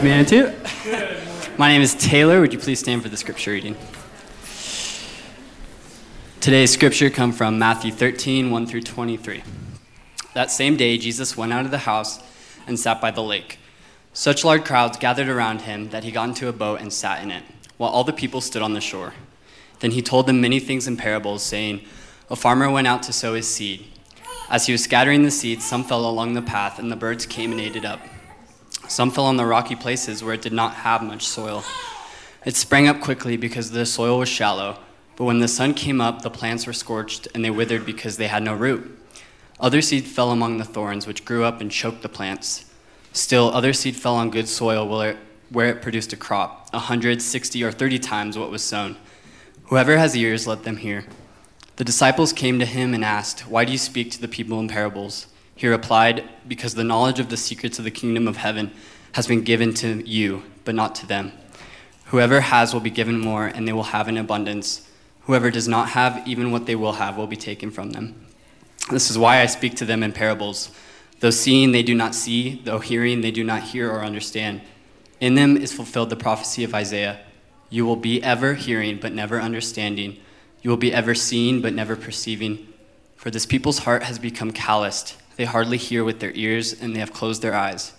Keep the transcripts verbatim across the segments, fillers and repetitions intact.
up, Manitou? My name is Taylor. Would you please stand for the scripture reading? Today's scripture comes from Matthew thirteen, one through twenty-three. That same day, Jesus went out of the house and sat by the lake. Such large crowds gathered around him that he got into a boat and sat in it, while all the people stood on the shore. Then he told them many things in parables, saying, "A farmer went out to sow his seed. As he was scattering the seed, some fell along the path, and the birds came and ate it up. Some fell on the rocky places where it did not have much soil. It sprang up quickly because the soil was shallow, but when the sun came up, the plants were scorched, and they withered because they had no root. Other seed fell among the thorns, which grew up and choked the plants. Still, other seed fell on good soil where it, where it produced a crop, a hundred, sixty, or thirty times what was sown. Whoever has ears, let them hear." The disciples came to him and asked, "Why do you speak to the people in parables?" He replied, "Because the knowledge of the secrets of the kingdom of heaven has been given to you, but not to them. Whoever has will be given more, and they will have in abundance. Whoever does not have, even what they will have will be taken from them. This is why I speak to them in parables. Though seeing, they do not see. Though hearing, they do not hear or understand. In them is fulfilled the prophecy of Isaiah. You will be ever hearing, but never understanding. You will be ever seeing, but never perceiving. For this people's heart has become calloused. They hardly hear with their ears, and they have closed their eyes.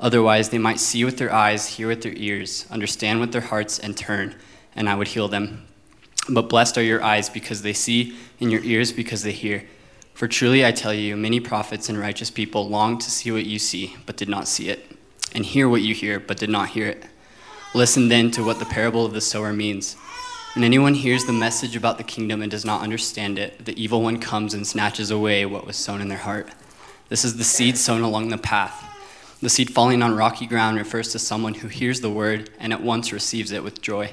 Otherwise, they might see with their eyes, hear with their ears, understand with their hearts, and turn, and I would heal them. But blessed are your eyes because they see, and your ears because they hear. For truly I tell you, many prophets and righteous people longed to see what you see, but did not see it, and hear what you hear, but did not hear it. Listen then to what the parable of the sower means. When anyone hears the message about the kingdom and does not understand it, the evil one comes and snatches away what was sown in their heart. This is the seed sown along the path. The seed falling on rocky ground refers to someone who hears the word and at once receives it with joy.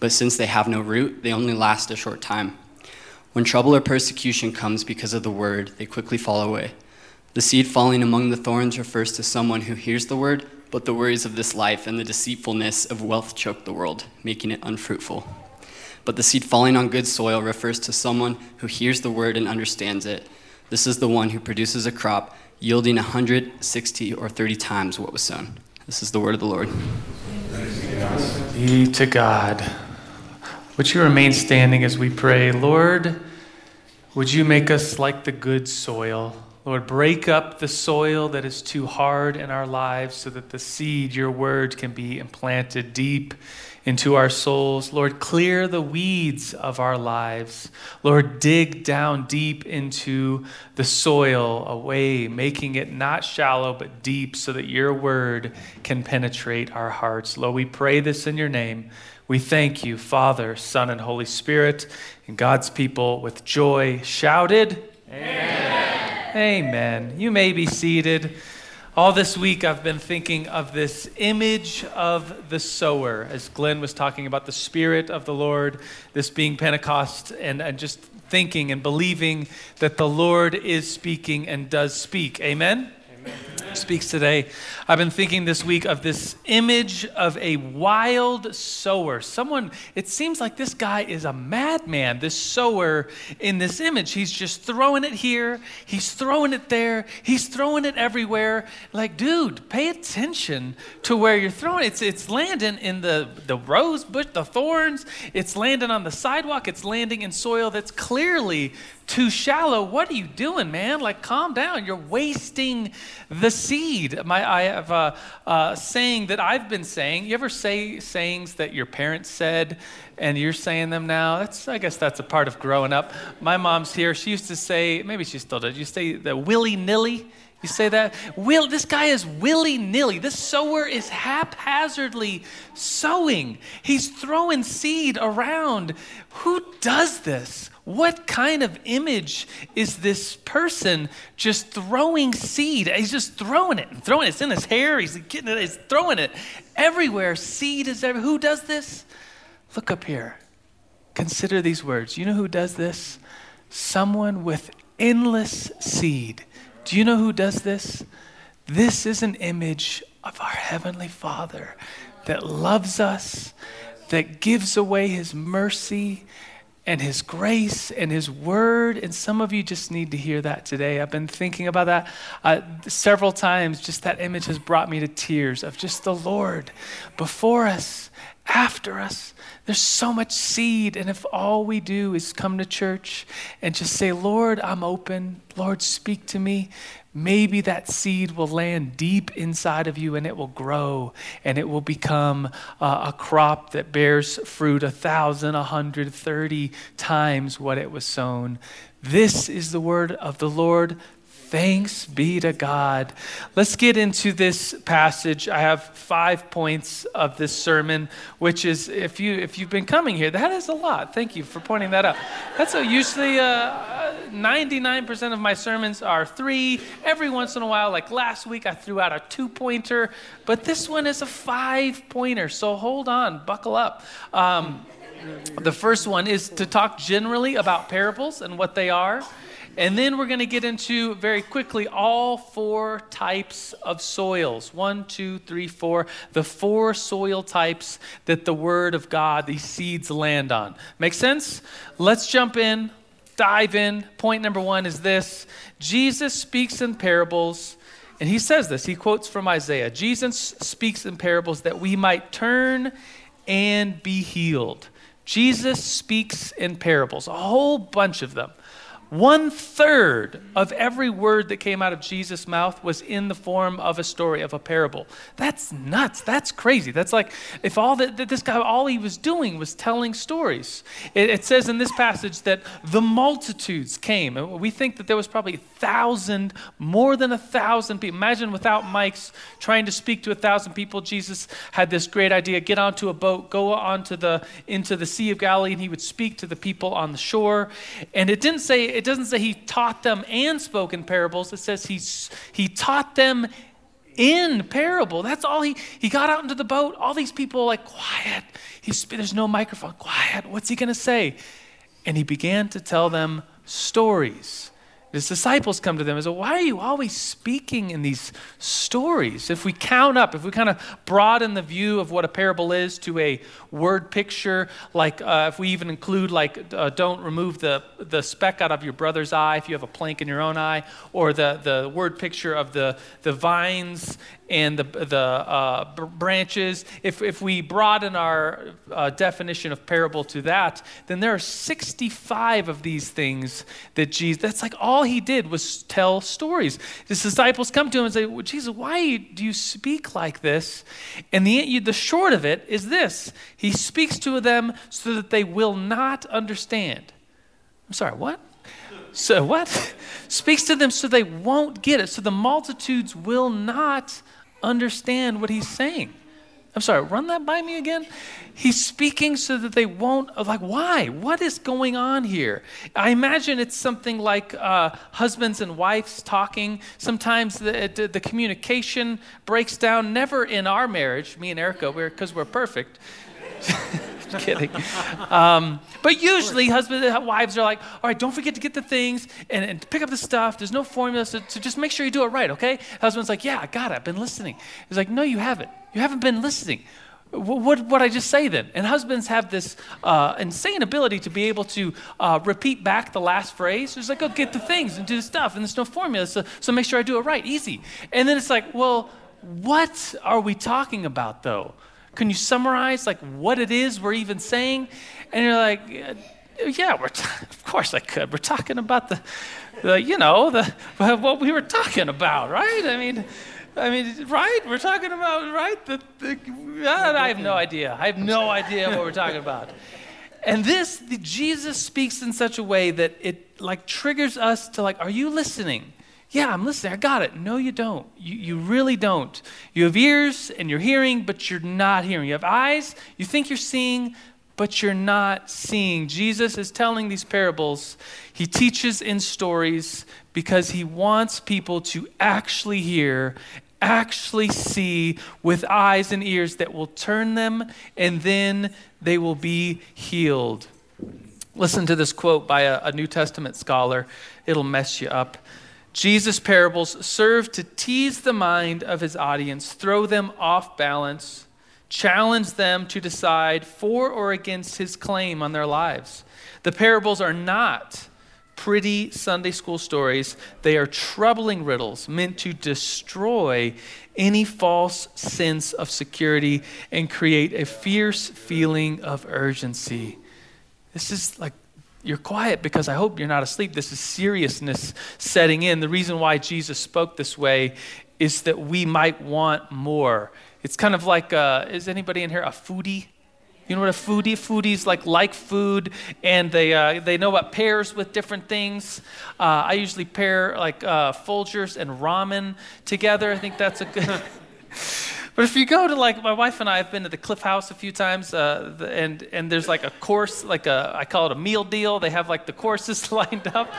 But since they have no root, they only last a short time. When trouble or persecution comes because of the word, they quickly fall away. The seed falling among the thorns refers to someone who hears the word, but the worries of this life and the deceitfulness of wealth choke the world, making it unfruitful. But the seed falling on good soil refers to someone who hears the word and understands it. This is the one who produces a crop, yielding a hundred, sixty, or thirty times what was sown. This is the word of the Lord. Thanks be to God. Would you remain standing as we pray? Lord, would you make us like the good soil? Lord, break up the soil that is too hard in our lives so that the seed, your word, can be implanted deep into our souls. Lord, clear the weeds of our lives. Lord, dig down deep into the soil away, making it not shallow but deep so that your word can penetrate our hearts. Lord, we pray this in your name. We thank you, Father, Son, and Holy Spirit, and God's people with joy shouted, Amen. Amen. You may be seated. All this week, I've been thinking of this image of the sower, as Glenn was talking about the Spirit of the Lord, this being Pentecost, and, and just thinking and believing that the Lord is speaking and does speak. Amen? Amen. Speaks today. I've been thinking this week of this image of a wild sower. Someone, it seems like this guy is a madman, this sower in this image. He's just throwing it here. He's throwing it there. He's throwing it everywhere. Like, dude, pay attention to where you're throwing it. It's, it's landing in the, the rose bush, the thorns. It's landing on the sidewalk. It's landing in soil that's clearly too shallow. What are you doing, man? Like, calm down. You're wasting the seed. My, I have a, a saying that I've been saying. You ever say sayings that your parents said and you're saying them now? That's, I guess that's a part of growing up. My mom's here. She used to say, maybe she still does, you say the willy-nilly. You say that? Will, this guy is willy-nilly. This sower is haphazardly sowing. He's throwing seed around. Who does this? What kind of image is this person just throwing seed? He's just throwing it and throwing it. It's in his hair. He's getting it. He's throwing it everywhere. Seed is everywhere. Who does this? Look up here. Consider these words. You know who does this? Someone with endless seed. Do you know who does this? This is an image of our Heavenly Father that loves us, that gives away his mercy, and his grace and his word. And some of you just need to hear that today. I've been thinking about that uh, several times. Just that image has brought me to tears of just the Lord before us, after us. There's so much seed. And if all we do is come to church and just say, Lord, I'm open. Lord, speak to me. Maybe that seed will land deep inside of you and it will grow and it will become uh, a crop that bears fruit a thousand, a hundred, thirty times what it was sown. This is the word of the Lord. Thanks be to God. Let's get into this passage. I have five points of this sermon, which is, if, you, if you've been coming here, that is a lot. Thank you for pointing that out. That's a, usually uh, ninety-nine percent of my sermons are three. Every once in a while, like last week, I threw out a two-pointer, but this one is a five-pointer, so hold on, buckle up. Um, the first one is to talk generally about parables and what they are. And then we're going to get into, very quickly, all four types of soils. One, two, three, four. The four soil types that the word of God, these seeds, land on. Make sense? Let's jump in, dive in. Point number one is this. Jesus speaks in parables, and he says this. He quotes from Isaiah. Jesus speaks in parables that we might turn and be healed. Jesus speaks in parables, a whole bunch of them. One third of every word that came out of Jesus' mouth was in the form of a story, of a parable. That's nuts. That's crazy. That's like if all that this guy, all he was doing was telling stories. It, it says in this passage that the multitudes came. We think that there was probably a thousand, more than a thousand people. Imagine without mics trying to speak to a thousand people. Jesus had this great idea: get onto a boat, go onto the into the Sea of Galilee, and he would speak to the people on the shore. And it didn't say. It doesn't say he taught them and spoke in parables. It says he, he taught them in parable. That's all. He, he got out into the boat. All these people like, quiet. He's, there's no microphone. Quiet. What's he going to say? And he began to tell them stories. His disciples come to them and say, why are you always speaking in these stories? If we count up, if we kind of broaden the view of what a parable is to a word picture, like uh, if we even include like uh, don't remove the, the speck out of your brother's eye if you have a plank in your own eye, or the, the word picture of the, the vines and the, the uh, b- branches. If, if we broaden our uh, definition of parable to that, then there are sixty-five of these things that Jesus, that's like all he did was tell stories. His disciples come to him and say, well, Jesus, why do you speak like this? And the, the short of it is this. He speaks to them so that they will not understand. I'm sorry, what? So what? Speaks to them so they won't get it. So the multitudes will not understand what he's saying. I'm sorry, run that by me again. He's speaking so that they won't, like, why? What is going on here? I imagine it's something like uh, husbands and wives talking. Sometimes the, the, the communication breaks down, never in our marriage, me and Erica, we're because we're perfect. Kidding. Um, but usually husbands and wives are like, all right, don't forget to get the things and, and pick up the stuff. There's no formula, so, so just make sure you do it right, okay? Husband's like, yeah, I got it. I've been listening. He's like, no, you haven't. You haven't been listening. What would what I just say then? And husbands have this uh, insane ability to be able to uh, repeat back the last phrase. It's like, go get the things and do the stuff, and there's no formula, so, so make sure I do it right, easy. And then it's like, well, what are we talking about, though? Can you summarize like what it is we're even saying? And you're like, yeah, we're t- of course I could. We're talking about the, the you know, the what we were talking about, right? I mean, I mean, right? We're talking about right? The, the I have no idea. I have no idea what we're talking about. And this, the, Jesus speaks in such a way that it like triggers us to like, are you listening? Yeah, I'm listening. I got it. No, you don't. You you really don't. You have ears and you're hearing, but you're not hearing. You have eyes. You think you're seeing, but you're not seeing. Jesus is telling these parables. He teaches in stories because he wants people to actually hear, actually see with eyes and ears that will turn them, and then they will be healed. Listen to this quote by a, a New Testament scholar. It'll mess you up. Jesus' parables serve to tease the mind of his audience, throw them off balance, challenged them to decide for or against his claim on their lives. The parables are not pretty Sunday school stories. They are troubling riddles meant to destroy any false sense of security and create a fierce feeling of urgency. This is like, you're quiet because I hope you're not asleep. This is seriousness setting in. The reason why Jesus spoke this way is that we might want more. It's kind of like, a, is anybody in here a foodie? You know what a foodie? Foodies like like food, and they uh, they know what pairs with different things. Uh, I usually pair like uh, Folgers and ramen together. I think that's a good. But if you go to like, my wife and I have been to the Cliff House a few times, uh, and, and there's like a course, like a, I call it a meal deal. They have like the courses lined up.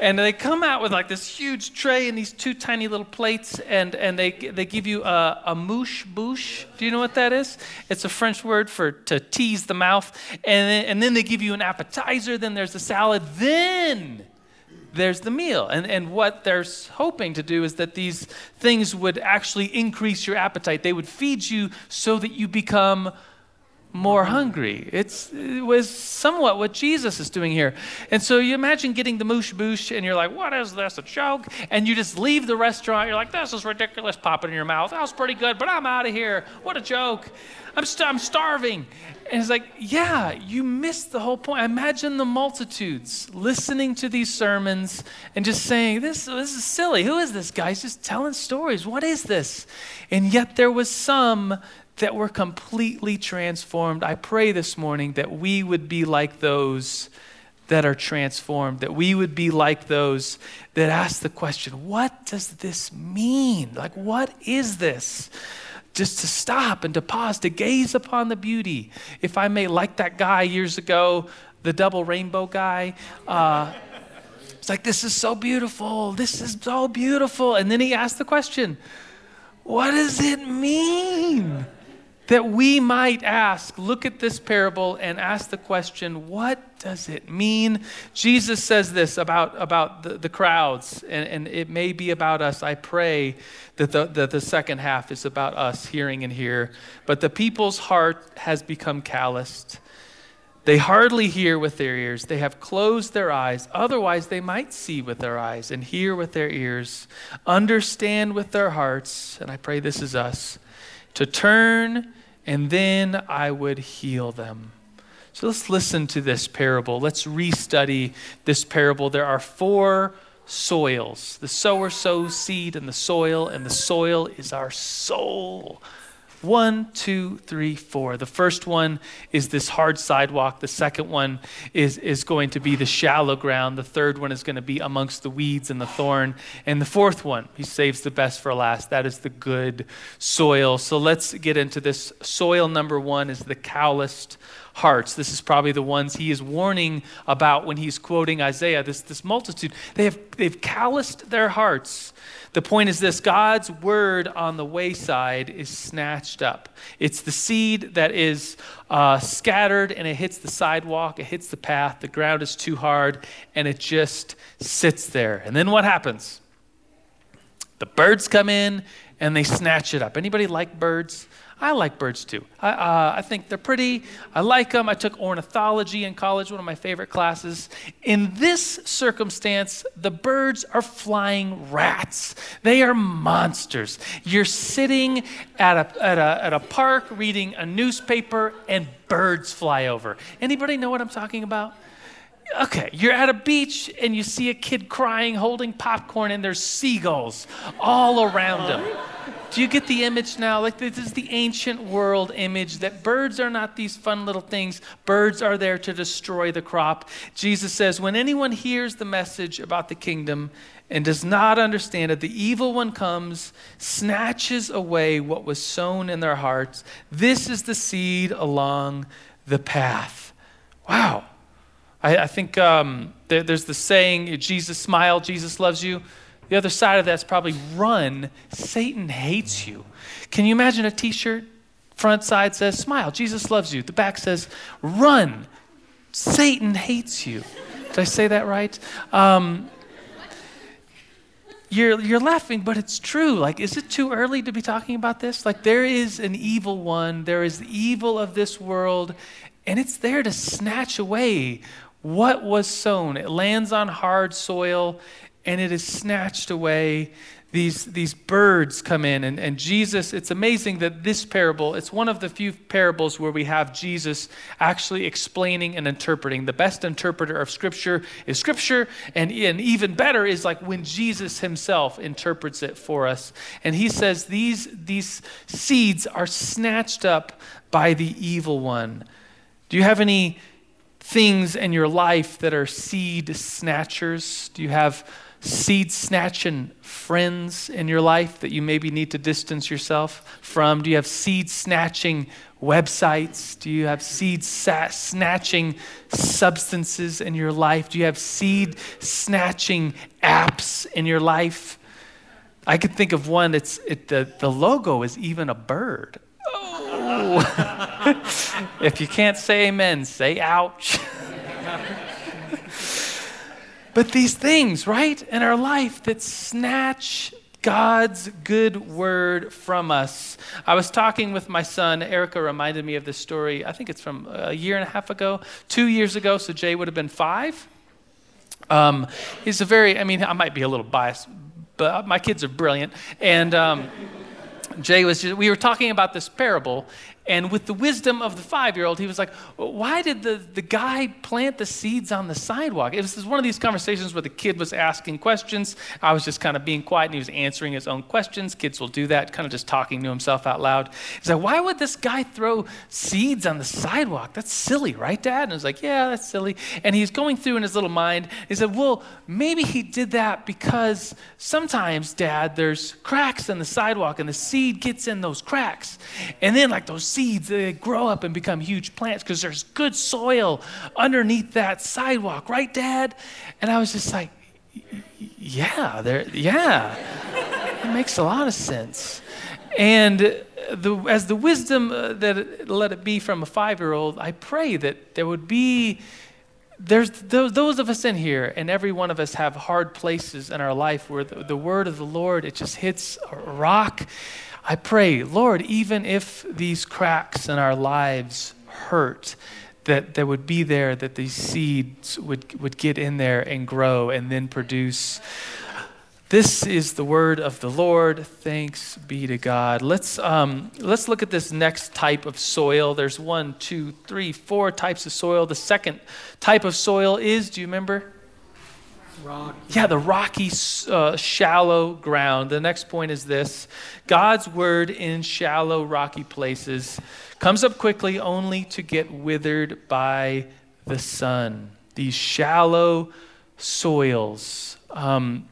And they come out with like this huge tray and these two tiny little plates, and, and they they give you a amuse-bouche. Do you know what that is? It's a French word for to tease the mouth. And then, and then they give you an appetizer, then there's a salad, then there's the meal. And, and what they're hoping to do is that these things would actually increase your appetite. They would feed you so that you become more hungry. It's, it was somewhat what Jesus is doing here. And so you imagine getting the amuse-bouche and you're like, what is this, a joke? And you just leave the restaurant. You're like, this is ridiculous, popping in your mouth. That was pretty good, but I'm out of here. What a joke. I'm, st- I'm starving. And it's like, yeah, you missed the whole point. Imagine the multitudes listening to these sermons and just saying, this, this is silly. Who is this guy? He's just telling stories. What is this? And yet there was some that we're completely transformed. I pray this morning that we would be like those that are transformed, that we would be like those that ask the question, what does this mean? Like, what is this? Just to stop and to pause, to gaze upon the beauty. If I may, like that guy years ago, the double rainbow guy, uh, it's like, this is so beautiful. This is so beautiful. And then he asked the question, what does it mean? That we might ask, look at this parable and ask the question, what does it mean? Jesus says this about, about the, the crowds, and, and it may be about us. I pray that the, that the second half is about us hearing and hear. But the people's heart has become calloused. They hardly hear with their ears. They have closed their eyes. Otherwise, they might see with their eyes and hear with their ears, understand with their hearts, and I pray this is us, to turn, and then I would heal them. So let's listen to this parable. Let's restudy this parable. There are four soils. The sower sows seed in the soil, and the soil is our soul. One, two, three, four. The first one is this hard sidewalk. The second one is, is going to be the shallow ground. The third one is going to be amongst the weeds and the thorn. And the fourth one, he saves the best for last. That is the good soil. So let's get into this. Soil number one is the calloused hearts. This is probably the ones he is warning about when he's quoting Isaiah. This, this multitude, they have, they've calloused their hearts. The point is this, God's word on the wayside is snatched up. It's the seed that is uh, scattered, and it hits the sidewalk, it hits the path, the ground is too hard, and it just sits there. And then what happens? The birds come in, and they snatch it up. Anybody like birds? I like birds too. I, uh, I think they're pretty. I like them. I took ornithology in college, one of my favorite classes. In this circumstance, the birds are flying rats. They are monsters. You're sitting at a at a at a park reading a newspaper, and birds fly over. Anybody know what I'm talking about? Okay, you're at a beach and you see a kid crying, holding popcorn, and there's seagulls all around him. Do you get the image now? Like, this is the ancient world image that birds are not these fun little things. Birds are there to destroy the crop. Jesus says, when anyone hears the message about the kingdom and does not understand it, the evil one comes, snatches away what was sown in their hearts. This is the seed along the path. Wow. I, I think um, there, there's the saying, Jesus smiled, Jesus loves you. The other side of that's probably run, Satan hates you. Can you imagine a t-shirt? Front side says, smile, Jesus loves you. The back says, run, Satan hates you. Did I say that right? Um, You're, you're laughing, but it's true. Like, is it too early to be talking about this? Like, there is an evil one. There is the evil of this world, and it's there to snatch away what was sown. It lands on hard soil, and it is snatched away. These, these birds come in, and, and Jesus, it's amazing that this parable, it's one of the few parables where we have Jesus actually explaining and interpreting. The best interpreter of Scripture is Scripture, and, and even better is like when Jesus himself interprets it for us. And he says these, these seeds are snatched up by the evil one. Do you have any things in your life that are seed snatchers? Do you have seed-snatching friends in your life that you maybe need to distance yourself from? Do you have seed-snatching websites? Do you have seed-snatching substances in your life? Do you have seed-snatching apps in your life? I could think of one. It's it, the, the logo is even a bird. Oh! If you can't say amen, say ouch. But these things, right, in our life that snatch God's good word from us. I was talking with my son. Erica reminded me of this story. I think it's from a year and a half ago, two years ago, so Jay would have been five. Um, he's a very, I mean, I might be a little biased, but my kids are brilliant. And um, Jay was just, we were talking about this parable, and with the wisdom of the five-year-old, he was like, why did the, the guy plant the seeds on the sidewalk? It was, it was one of these conversations where the kid was asking questions. I was just kind of being quiet, and he was answering his own questions. Kids will do that, kind of just talking to himself out loud. He's like, why would this guy throw seeds on the sidewalk? That's silly, right, Dad? And I was like, yeah, that's silly. And he's going through in his little mind. He said, well, maybe he did that because sometimes, Dad, there's cracks in the sidewalk, and the seed gets in those cracks. And then, like, those seeds, they grow up and become huge plants because there's good soil underneath that sidewalk, right, Dad? And I was just like, yeah, there, yeah. It makes a lot of sense. And the, as the wisdom that it, let it be from a five-year-old, I pray that there would be, there's those, those of us in here, and every one of us have hard places in our life where the, the word of the Lord, it just hits a rock. I pray, Lord, even if these cracks in our lives hurt, that there would be there, that these seeds would, would get in there and grow and then produce. This is the word of the Lord. Thanks be to God. Let's um, let's look at this next type of soil. There's one, two, three, four types of soil. The second type of soil is, do you remember? Rocky. Yeah, the rocky, uh, shallow ground. The next point is this. God's word in shallow, rocky places comes up quickly only to get withered by the sun. These shallow soils. Um,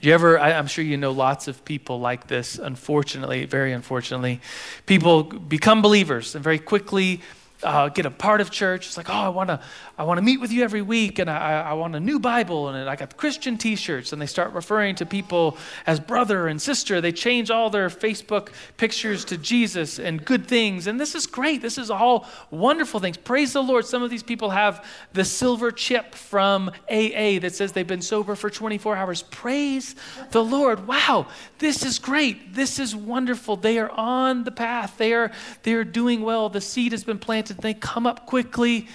do you ever, I, I'm sure you know lots of people like this, unfortunately, very unfortunately. People become believers and very quickly Uh, get a part of church. It's like, oh, I want to I want to meet with you every week, and I, I want a new Bible, and I got Christian t-shirts, and they start referring to people as brother and sister. They change all their Facebook pictures to Jesus and good things, and this is great. This is all wonderful things. Praise the Lord. Some of these people have the silver chip from A A that says they've been sober for twenty-four hours. Praise the Lord. Wow, this is great. This is wonderful. They are on the path. They are, they are doing well. The seed has been planted. They come up quickly,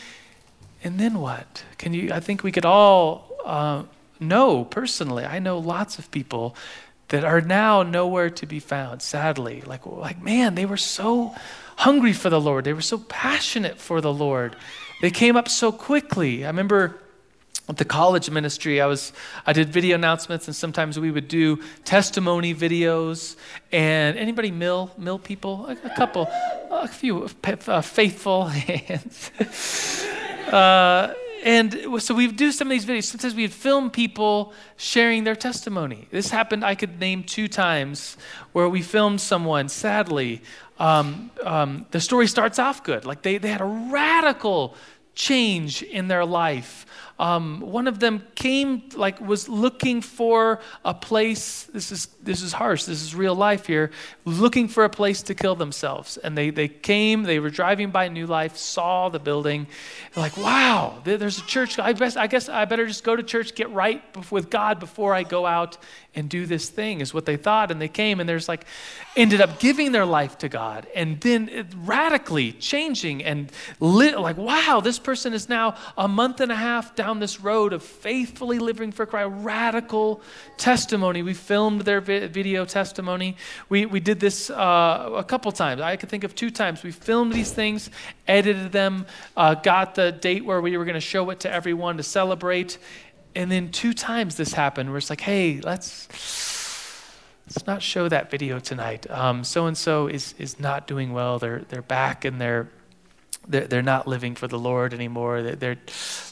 and then what? Can you? I think we could all uh, know personally. I know lots of people that are now nowhere to be found. Sadly, like like man, they were so hungry for the Lord. They were so passionate for the Lord. They came up so quickly. I remember at the college ministry, I was I did video announcements, and sometimes we would do testimony videos. And anybody mill mill people? A, a couple, a few uh, faithful hands. uh, and so we'd do some of these videos. Sometimes we'd film people sharing their testimony. This happened. I could name two times where we filmed someone. Sadly, um, um, the story starts off good. Like they they had a radical change in their life. Um, one of them came, like, was looking for a place. This is this is harsh. This is real life here. Looking for a place to kill themselves, and they they came. They were driving by New Life, saw the building, like, wow, there's a church. I guess I guess I better just go to church, get right with God before I go out and do this thing, is what they thought. And they came, and there's like, ended up giving their life to God, and then it radically changing and lit, like, wow, this person is now a month and a half down down this road of faithfully living for Christ. Radical testimony. We filmed their vi- video testimony. We we did this uh, a couple times. I could think of two times. We filmed these things, edited them, uh, got the date where we were going to show it to everyone to celebrate, and then two times this happened where it's like, hey, let's... let's not show that video tonight. Um, so-and-so is is not doing well. They're they're back and they're they're they're not living for the Lord anymore. They're, they're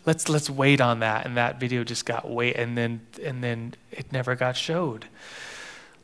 let's let's wait on that. And that video just got wait, and then and then it never got showed.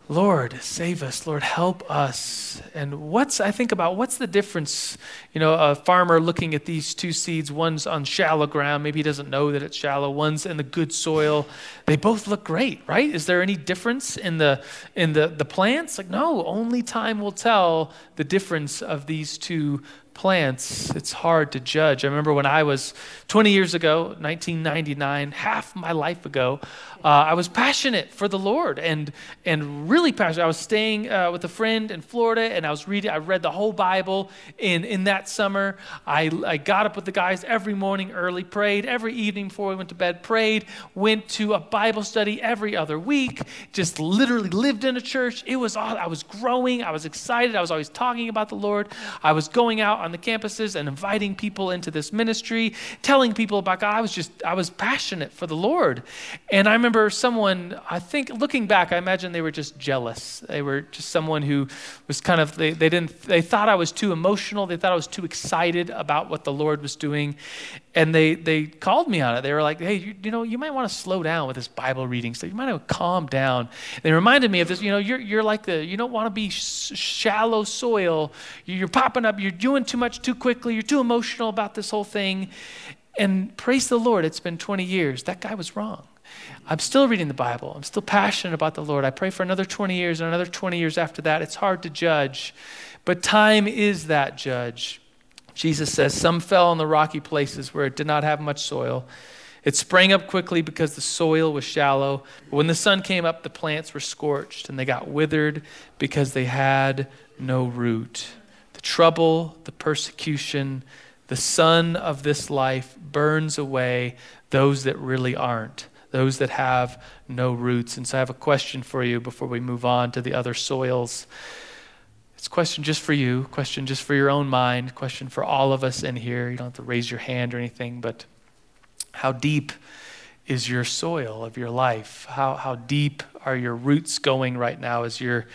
Lord, save us. Lord, help us. And what's, I think about, what's the difference? You know, a farmer looking at these two seeds, one's on shallow ground, maybe he doesn't know that it's shallow, one's in the good soil. They both look great, right? Is there any difference in the in the, the plants? Like, no, only time will tell the difference of these two plants. It's hard to judge. I remember when I was twenty years ago, nineteen ninety-nine, half my life ago, uh, I was passionate for the Lord and and really passionate. I was staying uh, with a friend in Florida, and I was reading. I read the whole Bible in in that summer. I I got up with the guys every morning early, prayed every evening before we went to bed, prayed, went to a Bible study every other week. Just literally lived in a church. It was all, I was growing. I was excited. I was always talking about the Lord. I was going out on the campuses and inviting people into this ministry, telling people about God. I was just, I was passionate for the Lord. And I remember someone, I think looking back, I imagine they were just jealous. They were just someone who was kind of, they, they didn't, they thought I was too emotional. They thought I was too excited about what the Lord was doing. And they, they called me on it. They were like, hey, you, you know, you might want to slow down with this Bible reading stuff. You might want to calm down. And they reminded me of this, you know, you're, you're like the, you don't want to be sh- shallow soil. You're popping up, you're doing too much too quickly. You're too emotional about this whole thing. And praise the Lord, it's been twenty years. That guy was wrong. I'm still reading the Bible. I'm still passionate about the Lord. I pray for another twenty years and another twenty years after that. It's hard to judge, but time is that judge. Jesus says, some fell on the rocky places where it did not have much soil. It sprang up quickly because the soil was shallow. But when the sun came up, the plants were scorched and they got withered because they had no root. The trouble, the persecution, the sun of this life burns away those that really aren't, those that have no roots. And so I have a question for you before we move on to the other soils. It's a question just for you, question just for your own mind, question for all of us in here. You don't have to raise your hand or anything, but how deep is your soil of your life? How how deep are your roots going right now? Is your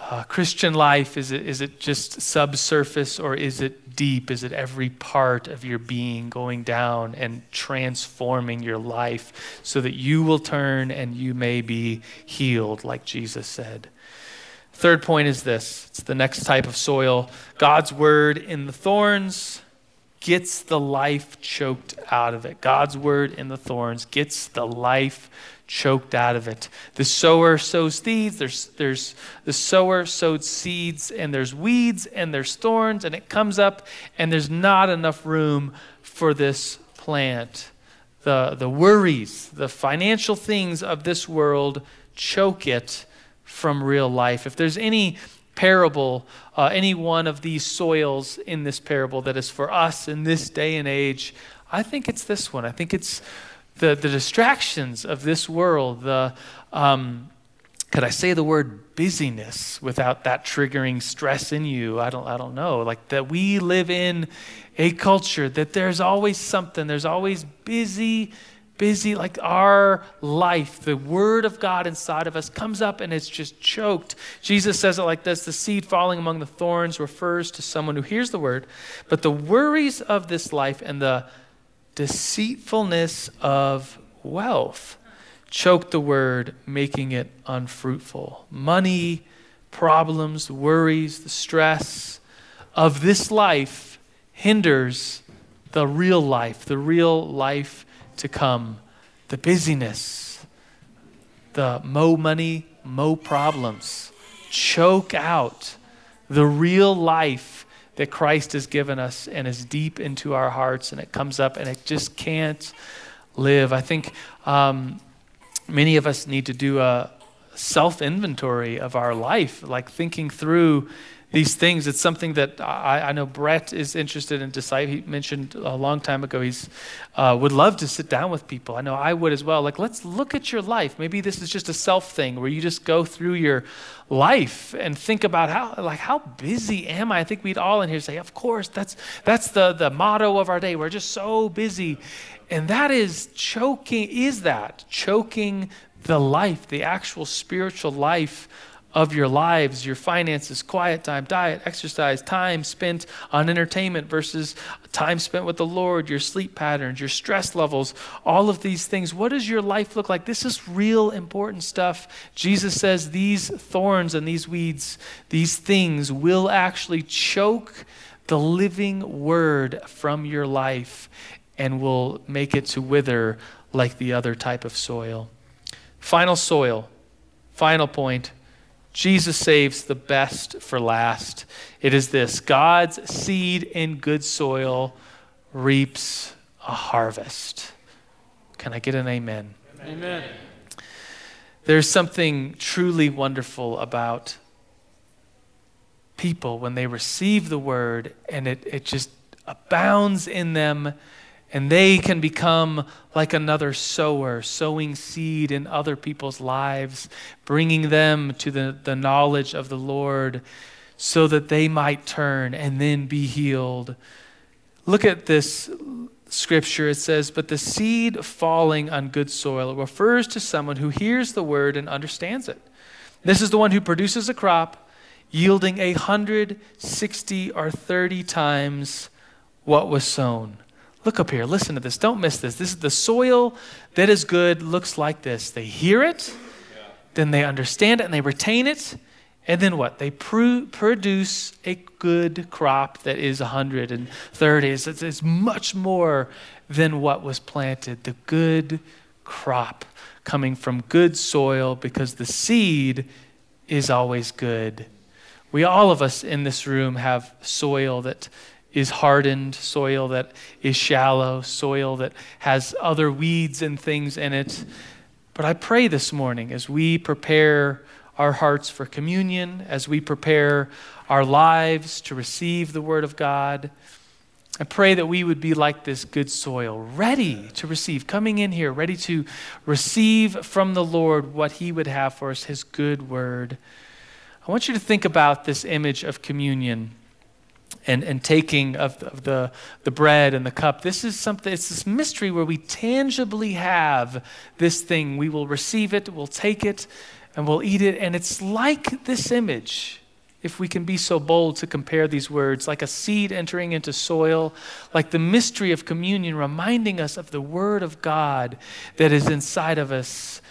Uh, Christian life, is it is it just subsurface, or is it deep? Is it every part of your being going down and transforming your life so that you will turn and you may be healed, like Jesus said? Third point is this. It's the next type of soil. God's word in the thorns gets the life choked out of it. God's word in the thorns gets the life choked out of it. The sower sows seeds, there's there's the sower sowed seeds, and there's weeds and there's thorns, and it comes up and there's not enough room for this plant. The the worries, the financial things of this world choke it from real life. If there's any parable, uh, any one of these soils in this parable that is for us in this day and age, I think it's this one. I think it's the the distractions of this world, the, um, could I say the word busyness without that triggering stress in you? I don't I don't know. Like, that we live in a culture that there's always something, there's always busy, busy, like our life, the word of God inside of us comes up and it's just choked. Jesus says it like this: the seed falling among the thorns refers to someone who hears the word, but the worries of this life and the deceitfulness of wealth choke the word, making it unfruitful. Money, problems, worries, the stress of this life hinders the real life, the real life to come, the busyness, the mo money, mo problems. Choke out the real life that Christ has given us and is deep into our hearts, and it comes up and it just can't live. I think um, many of us need to do a self-inventory of our life, like thinking through these things. It's something that I, I know Brett is interested in disciple. He mentioned a long time ago, he's uh, would love to sit down with people. I know I would as well. Like, let's look at your life. Maybe this is just a self thing where you just go through your life and think about how, like, how busy am I? I think we'd all in here say, of course, that's that's the, the motto of our day. We're just so busy. And that is choking, is that choking the life, the actual spiritual life of your lives, your finances, quiet time, diet, exercise, time spent on entertainment versus time spent with the Lord, your sleep patterns, your stress levels, all of these things. What does your life look like? This is real important stuff. Jesus says these thorns and these weeds, these things will actually choke the living word from your life and will make it to wither like the other type of soil. Final soil, final point. Jesus saves the best for last. It is this: God's seed in good soil reaps a harvest. Can I get an amen? Amen. Amen. There's something truly wonderful about people when they receive the word and it, it just abounds in them, and they can become like another sower, sowing seed in other people's lives, bringing them to the, the knowledge of the Lord so that they might turn and then be healed. Look at this scripture. It says, but the seed falling on good soil, it refers to someone who hears the word and understands it. This is the one who produces a crop yielding a hundred, sixty, or thirty times what was sown. Look up here, listen to this, don't miss this. This is the soil that is good, looks like this. They hear it, yeah. Then they understand it and they retain it. And then what? They pr- produce a good crop that is one hundred thirty. It's, it's much more than what was planted. The good crop coming from good soil, because the seed is always good. We, all of us in this room, have soil that is hardened, soil that is shallow, soil that has other weeds and things in it. But I pray this morning, as we prepare our hearts for communion, as we prepare our lives to receive the word of God, I pray that we would be like this good soil, ready to receive, coming in here, ready to receive from the Lord what he would have for us, his good word. I want you to think about this image of communion. And, and taking of the, of the the bread and the cup. This is something, it's this mystery where we tangibly have this thing. We will receive it, we'll take it, and we'll eat it. And it's like this image, if we can be so bold to compare these words, like a seed entering into soil, like the mystery of communion reminding us of the word of God that is inside of us.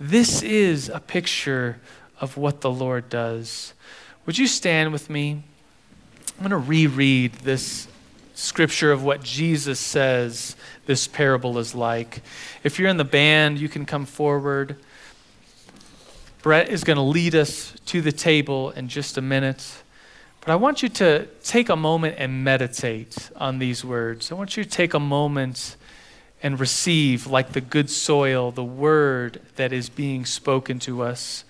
This is a picture of what the Lord does. Would you stand with me? I'm going to reread this scripture of what Jesus says this parable is like. If you're in the band, you can come forward. Brett is going to lead us to the table in just a minute. But I want you to take a moment and meditate on these words. I want you to take a moment and receive, like the good soil, the word that is being spoken to us.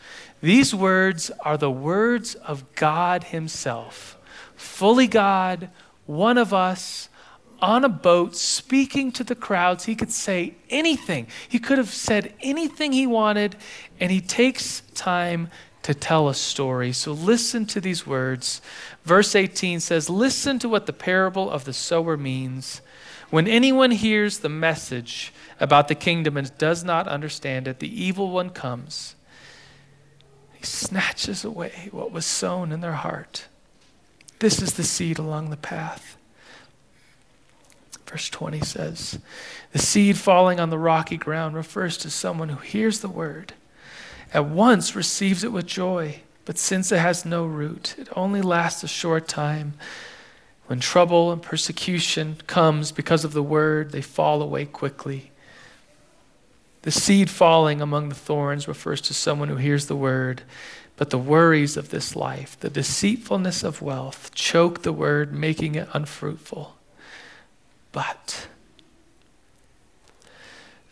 These words are the words of God himself. Fully God, one of us, on a boat, speaking to the crowds. He could say anything. He could have said anything he wanted, and he takes time to tell a story. So listen to these words. Verse eighteen says, listen to what the parable of the sower means. When anyone hears the message about the kingdom and does not understand it, the evil one comes. He snatches away what was sown in their heart. This is the seed along the path. Verse twenty says, the seed falling on the rocky ground refers to someone who hears the word, at once receives it with joy, but since it has no root, it only lasts a short time. When trouble and persecution comes because of the word, they fall away quickly. The seed falling among the thorns refers to someone who hears the word, but the worries of this life, the deceitfulness of wealth, choke the word, making it unfruitful. But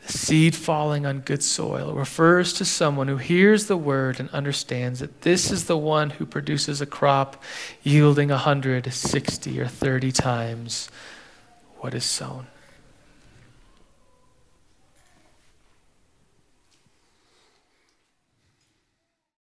the seed falling on good soil refers to someone who hears the word and understands that this is the one who produces a crop yielding a hundred, sixty, or thirty times what is sown.